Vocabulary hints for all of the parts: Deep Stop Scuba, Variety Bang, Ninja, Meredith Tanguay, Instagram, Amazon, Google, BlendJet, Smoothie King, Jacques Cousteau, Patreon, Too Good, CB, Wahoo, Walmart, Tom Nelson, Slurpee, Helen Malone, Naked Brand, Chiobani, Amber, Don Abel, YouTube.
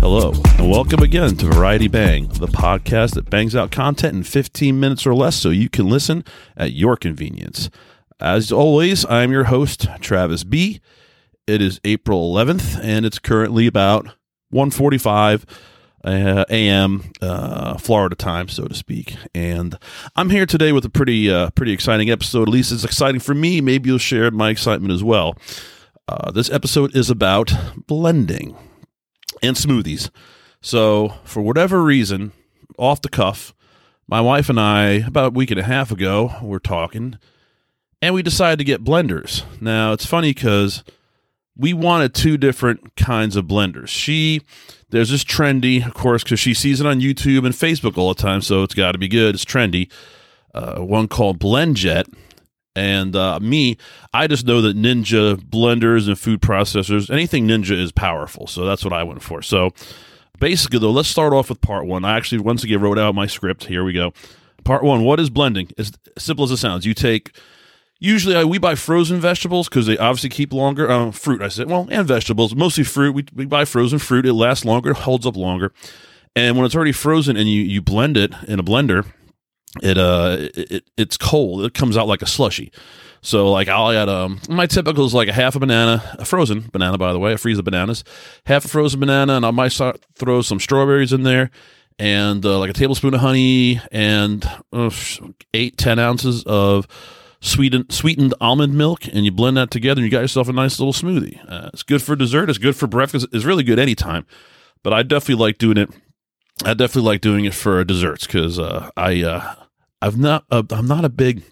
Hello, and welcome again to Variety Bang, the podcast that bangs out content in 15 minutes or less so you can listen at your convenience. As always, I'm your host, Travis B. It is April 11th, and it's currently about 1:45 a.m. Florida time, so to speak. And I'm here today with a pretty exciting episode. At least it's exciting for me. Maybe you'll share my excitement as well. This episode is about blending and smoothies. So for whatever reason, off the cuff, my wife and I, about a week and a half ago, we're talking, and we decided to get blenders. Now, it's funny because we wanted two different kinds of blenders. There's this trendy, of course, because she sees it on YouTube and Facebook all the time, so it's got to be good. It's trendy. One called BlendJet. And I just know that Ninja blenders and food processors, anything Ninja is powerful. So that's what I went for. So basically, though, let's start off with part one. I actually, once again, wrote out my script. Here we go. Part one, what is blending? As simple as it sounds. You take, usually we buy frozen vegetables because they obviously keep longer. Fruit, I said, well, and vegetables, mostly fruit. We buy frozen fruit. It lasts longer, holds up longer. And when it's already frozen and you blend it in a blender, it's cold. It comes out like a slushy. So like I'll add my typical is like a half a banana, a frozen banana, by the way. I freeze the bananas, half a frozen banana, and I might throw some strawberries in there, and like a tablespoon of honey, and 8-10 ounces of sweetened almond milk, and you blend that together, and you got yourself a nice little smoothie. It's good for dessert. It's good for breakfast. It's really good anytime. But I definitely like doing it. I definitely like doing it for desserts because I'm not a big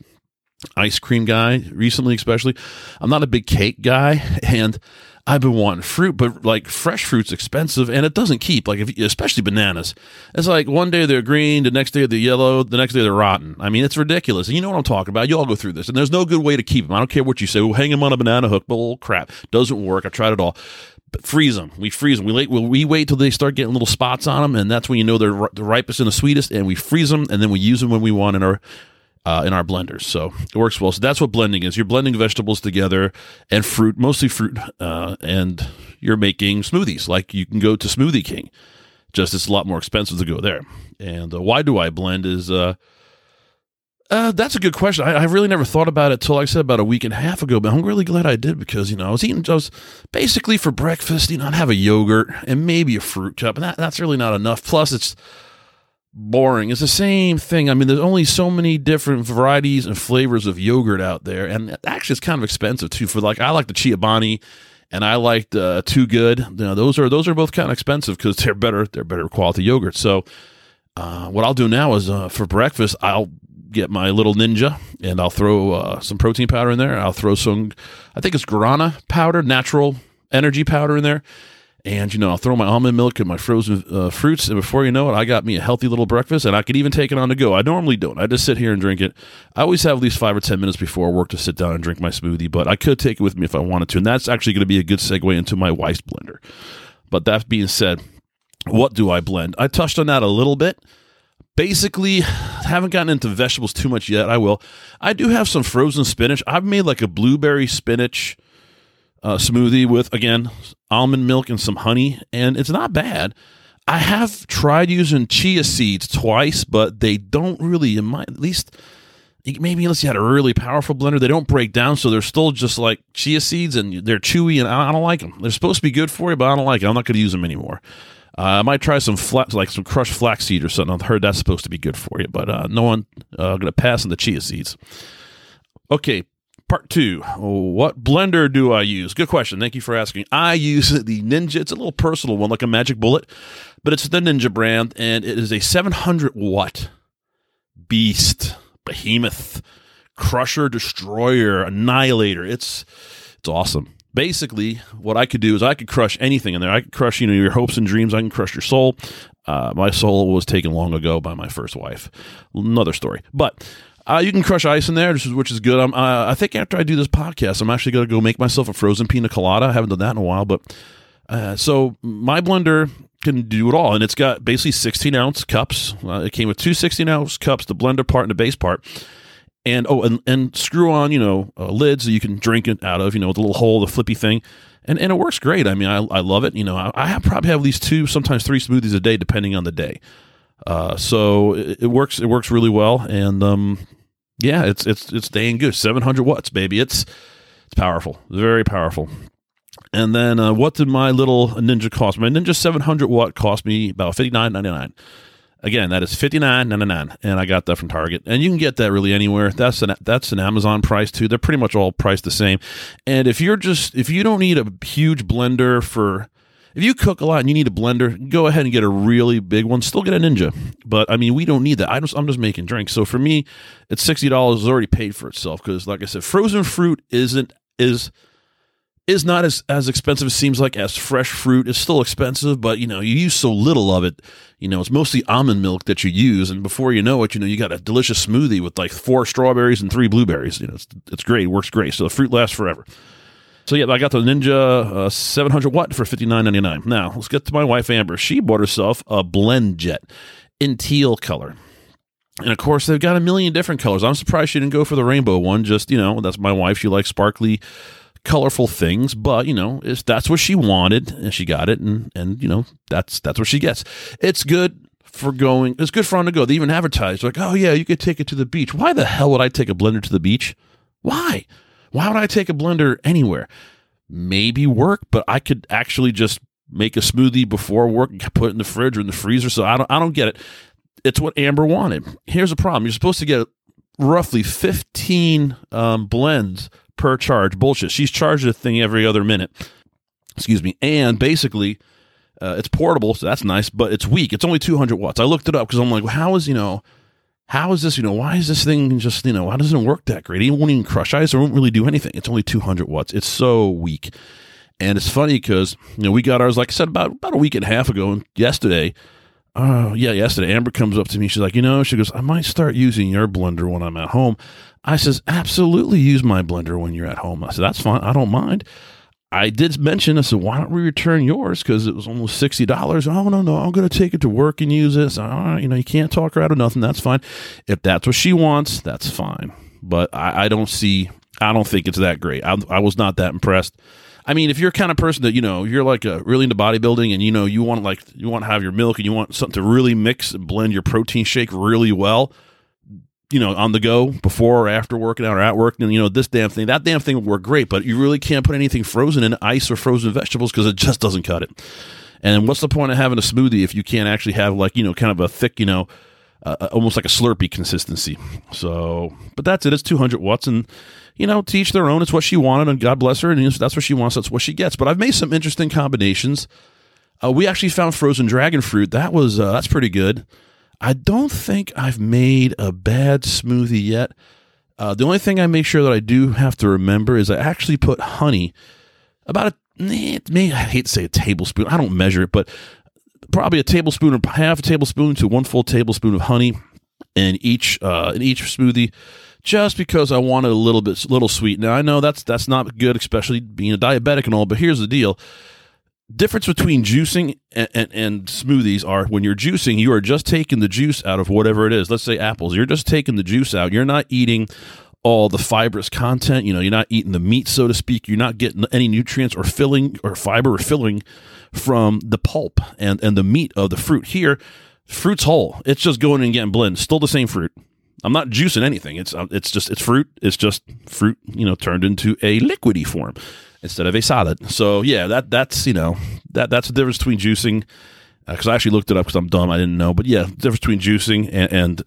ice cream guy recently, especially. I'm not a big cake guy, and I've been wanting fruit, but like fresh fruit's expensive and it doesn't keep. Like especially bananas, it's like one day they're green, the next day they're yellow, the next day they're rotten. I mean, it's ridiculous. And you know what I'm talking about. You all go through this, and there's no good way to keep them. I don't care what you say. We'll hang them on a banana hook, but old crap doesn't work. I tried it all. Freeze them. We freeze them. We wait till they start getting little spots on them, and that's when you know they're the ripest and the sweetest. And we freeze them, and then we use them when we want in our blenders. So it works well. So that's what blending is. You're blending vegetables together and fruit, mostly fruit, and you're making smoothies. Like you can go to Smoothie King. Just it's a lot more expensive to go there. And why do I blend is that's a good question. I really never thought about it till, like I said, about a week and a half ago, but I'm really glad I did because, I was eating just basically for breakfast, I'd have a yogurt and maybe a fruit cup, and that's really not enough. Plus, it's boring. It's the same thing. I mean, there's only so many different varieties and flavors of yogurt out there, and actually, it's kind of expensive, too. For I like the Chiobani, and I like the Too Good. Those are both kind of expensive because they're better quality yogurt. So what I'll do now is for breakfast, I'll get my little Ninja, and I'll throw some protein powder in there. I'll throw some, I think it's guarana powder, natural energy powder in there. And, I'll throw my almond milk and my frozen fruits. And before you know it, I got me a healthy little breakfast, and I could even take it on the go. I normally don't. I just sit here and drink it. I always have at least 5 or 10 minutes before work to sit down and drink my smoothie, but I could take it with me if I wanted to. And that's actually going to be a good segue into my wife's blender. But that being said, what do I blend? I touched on that a little bit. Basically, haven't gotten into vegetables too much yet. I will. I do have some frozen spinach. I've made like a blueberry spinach smoothie with, again, almond milk and some honey, and it's not bad. I have tried using chia seeds twice, but they don't really, at least maybe unless you had a really powerful blender, they don't break down, so they're still just like chia seeds, and they're chewy, and I don't like them. They're supposed to be good for you, but I don't like them. I'm not going to use them anymore. I might try some some crushed flaxseed or something. I've heard that's supposed to be good for you, but going to pass on the chia seeds. Okay, part two. What blender do I use? Good question. Thank you for asking. I use the Ninja. It's a little personal one, like a Magic Bullet, but it's the Ninja brand, and it is a 700-watt beast, behemoth, crusher, destroyer, annihilator. It's awesome. Basically, what I could do is I could crush anything in there. I could crush, your hopes and dreams. I can crush your soul. My soul was taken long ago by my first wife. Another story. But you can crush ice in there, which is good. I think after I do this podcast, I'm actually going to go make myself a frozen pina colada. I haven't done that in a while. But so my blender, can do it all. And it's got basically 16-ounce cups. It came with two 16-ounce cups, the blender part and the base part. And and screw on, lids that you can drink it out of, the little hole, the flippy thing. And it works great. I mean, I love it. I probably have at least two, sometimes three smoothies a day, depending on the day. So it works really well. And yeah, it's dang good. 700 watts, baby. It's powerful. Very powerful. And then what did my little Ninja cost? My Ninja 700 watt cost me about $59.99. Again, that is $59.99, and I got that from Target. And you can get that really anywhere. That's an Amazon price too. They're pretty much all priced the same. And if you don't need a huge blender if you cook a lot and you need a blender, go ahead and get a really big one. Still get a Ninja, but I mean we don't need that. I'm just making drinks. So for me, it's $60. It's already paid for itself because, like I said, frozen fruit is not as expensive, it seems like, as fresh fruit. It's still expensive, but, you use so little of it. It's mostly almond milk that you use, and before you know it, you got a delicious smoothie with, like, 4 strawberries and 3 blueberries. It's great. It works great. So the fruit lasts forever. So, yeah, I got the Ninja 700 watt for $59.99. Now, let's get to my wife, Amber. She bought herself a BlendJet in teal color. And, of course, they've got a million different colors. I'm surprised she didn't go for the rainbow one. Just, that's my wife. She likes sparkly, colorful things, but that's what she wanted, and she got it, and that's what she gets. It's good for on the go. They even advertise like, oh yeah, you could take it to the beach. Why the hell would I take a blender to the beach? Why would I take a blender anywhere? Maybe work, but I could actually just make a smoothie before work and put it in the fridge or in the freezer. So I don't get it. It's what Amber wanted. Here's the problem: you're supposed to get roughly 15 blends per charge. Bullshit. She's charged the thing every other minute. Excuse me. And basically, it's portable, so that's nice, but it's weak. It's only 200 watts. I looked it up because I'm like, well, why is this thing just, why doesn't it work that great? It won't even crush ice or won't really do anything. It's only 200 watts. It's so weak. And it's funny because, we got ours, like I said, about a week and a half ago, and yesterday, Amber comes up to me. She's like, she goes, I might start using your blender when I'm at home. I says, absolutely use my blender when you're at home. I said, that's fine. I don't mind. I did mention, I said, why don't we return yours? Because it was almost $60. Oh, no, I'm going to take it to work and use this. All right, you can't talk her out of nothing. That's fine. If that's what she wants, that's fine. But I don't think it's that great. I was not that impressed. I mean, if you're the kind of person that, you're like really into bodybuilding and, you want to have your milk and you want something to really mix and blend your protein shake really well, on the go, before or after working out or at work, and, this damn thing, that damn thing would work great, but you really can't put anything frozen in, ice or frozen vegetables, because it just doesn't cut it. And what's the point of having a smoothie if you can't actually have like, kind of a thick, almost like a Slurpee consistency. So, but that's it. It's 200 watts and, to each their own. It's what she wanted, and God bless her. And that's what she wants. That's what she gets. But I've made some interesting combinations. We actually found frozen dragon fruit. That was, that's pretty good. I don't think I've made a bad smoothie yet. The only thing I make sure that I do have to remember is I actually put honey, I hate to say a tablespoon. I don't measure it, but probably a tablespoon or half a tablespoon to one full tablespoon of honey in each smoothie, just because I wanted a little sweet. Now I know that's not good, especially being a diabetic and all, but here's the deal. Difference between juicing and smoothies are when you're juicing, you are just taking the juice out of whatever it is. Let's say apples. You're just taking the juice out. You're not eating all the fibrous content. You're not eating the meat, so to speak. You're not getting any nutrients or filling or fiber or filling from the pulp and the meat of the fruit. Here, fruit's whole. It's just going and getting blended. Still the same fruit. I'm not juicing anything. It's just fruit. It's just fruit, turned into a liquidy form instead of a solid. So yeah, that's the difference between juicing. Because I actually looked it up because I'm dumb. I didn't know, but yeah, the difference between juicing and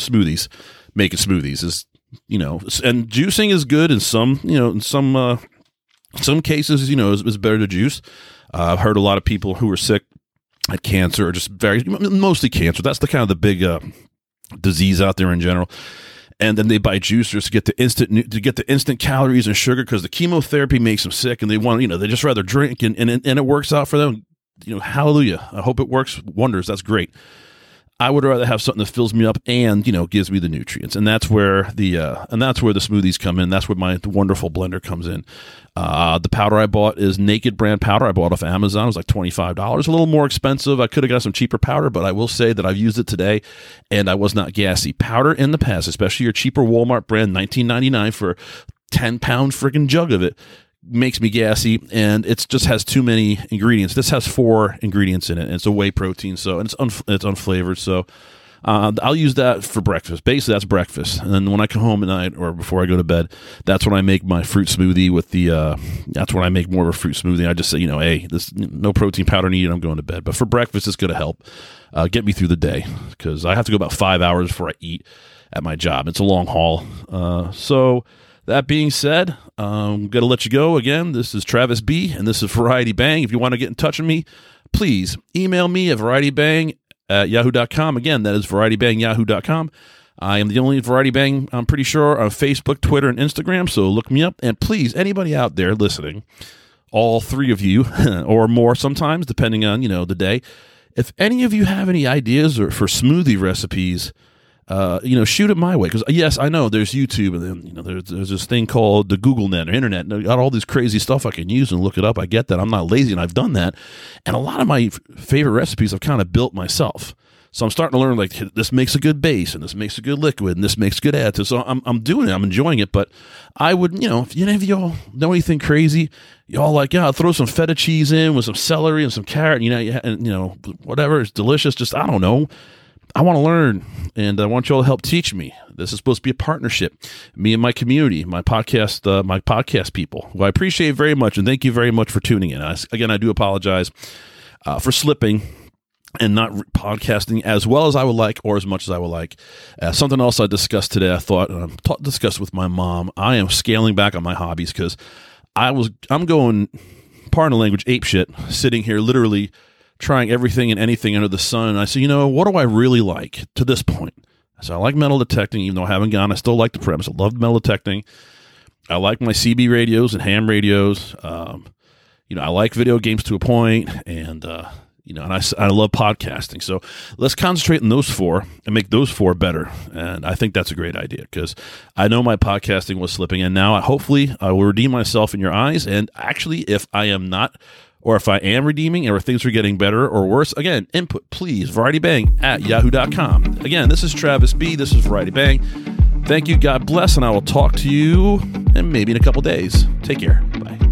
smoothies, making smoothies is, and juicing is good in some, in some cases, is better to juice. I've heard a lot of people who are sick at cancer or just mostly cancer. That's the kind of the big disease out there in general. And then they buy juicers to get the instant calories and sugar because the chemotherapy makes them sick, and they want, they just rather drink, and it works out for them. Hallelujah. I hope it works wonders. That's great. I would rather have something that fills me up and, you know, gives me the nutrients. And that's where the smoothies come in. That's where my wonderful blender comes in. The powder I bought is Naked Brand powder. I bought off of Amazon. It was like $25, a little more expensive. I could have got some cheaper powder, but I will say that I've used it today and I was not gassy. Powder in the past, especially your cheaper Walmart brand, $19.99 for 10-pound freaking jug of it, makes me gassy, and it just has too many ingredients. This has 4 ingredients in it, and it's a whey protein, so and it's unflavored. So I'll use that for breakfast. Basically, that's breakfast. And then when I come home at night or before I go to bed, that's when I make my fruit smoothie with the. That's when I make more of a fruit smoothie. I just say, you know, hey, this no protein powder needed. I'm going to bed. But for breakfast, it's going to help get me through the day because I have to go about 5 hours before I eat at my job. It's a long haul, so. That being said, I'm going to let you go. Again, this is Travis B., and this is Variety Bang. If you want to get in touch with me, please email me at varietybang@yahoo.com. Again, that is varietybangyahoo.com. I am the only Variety Bang, I'm pretty sure, on Facebook, Twitter, and Instagram, so look me up. And please, anybody out there listening, all 3 of you, or more sometimes, depending on, you know, the day, if any of you have any ideas or for smoothie recipes, shoot it my way. Because, yes, I know there's YouTube and then, you know, there's this thing called the Google net or internet. And I got all this crazy stuff I can use and look it up. I get that. I'm not lazy and I've done that. And a lot of my favorite recipes I've kind of built myself. So I'm starting to learn, like, this makes a good base and this makes a good liquid and this makes good additives. So I'm doing it. I'm enjoying it. But I would, you know, if any of y'all know anything crazy, y'all like, yeah, I'll throw some feta cheese in with some celery and some carrot, and whatever. It's delicious. Just, I don't know. I want to learn, and I want you all to help teach me. This is supposed to be a partnership, me and my community, my podcast people, who I appreciate very much, and thank you very much for tuning in. I do apologize for slipping and not podcasting as well as I would like or as much as I would like. Something else I discussed today, I thought, and I discussed with my mom, I am scaling back on my hobbies because I'm going, pardon the language, apeshit, sitting here literally trying everything and anything under the sun. And I said, you know, what do I really like to this point? So I like metal detecting, even though I haven't gone. I still like the premise. I love metal detecting. I like my CB radios and ham radios. I like video games to a point, and I love podcasting. So let's concentrate on those 4 and make those 4 better. And I think that's a great idea because I know my podcasting was slipping, and now hopefully I will redeem myself in your eyes. And actually, if I am not, or if I am redeeming, or if things are getting better or worse, again, input, please, varietybang@yahoo.com. Again, this is Travis B. This is Variety Bang. Thank you. God bless. And I will talk to you maybe in a couple days. Take care. Bye.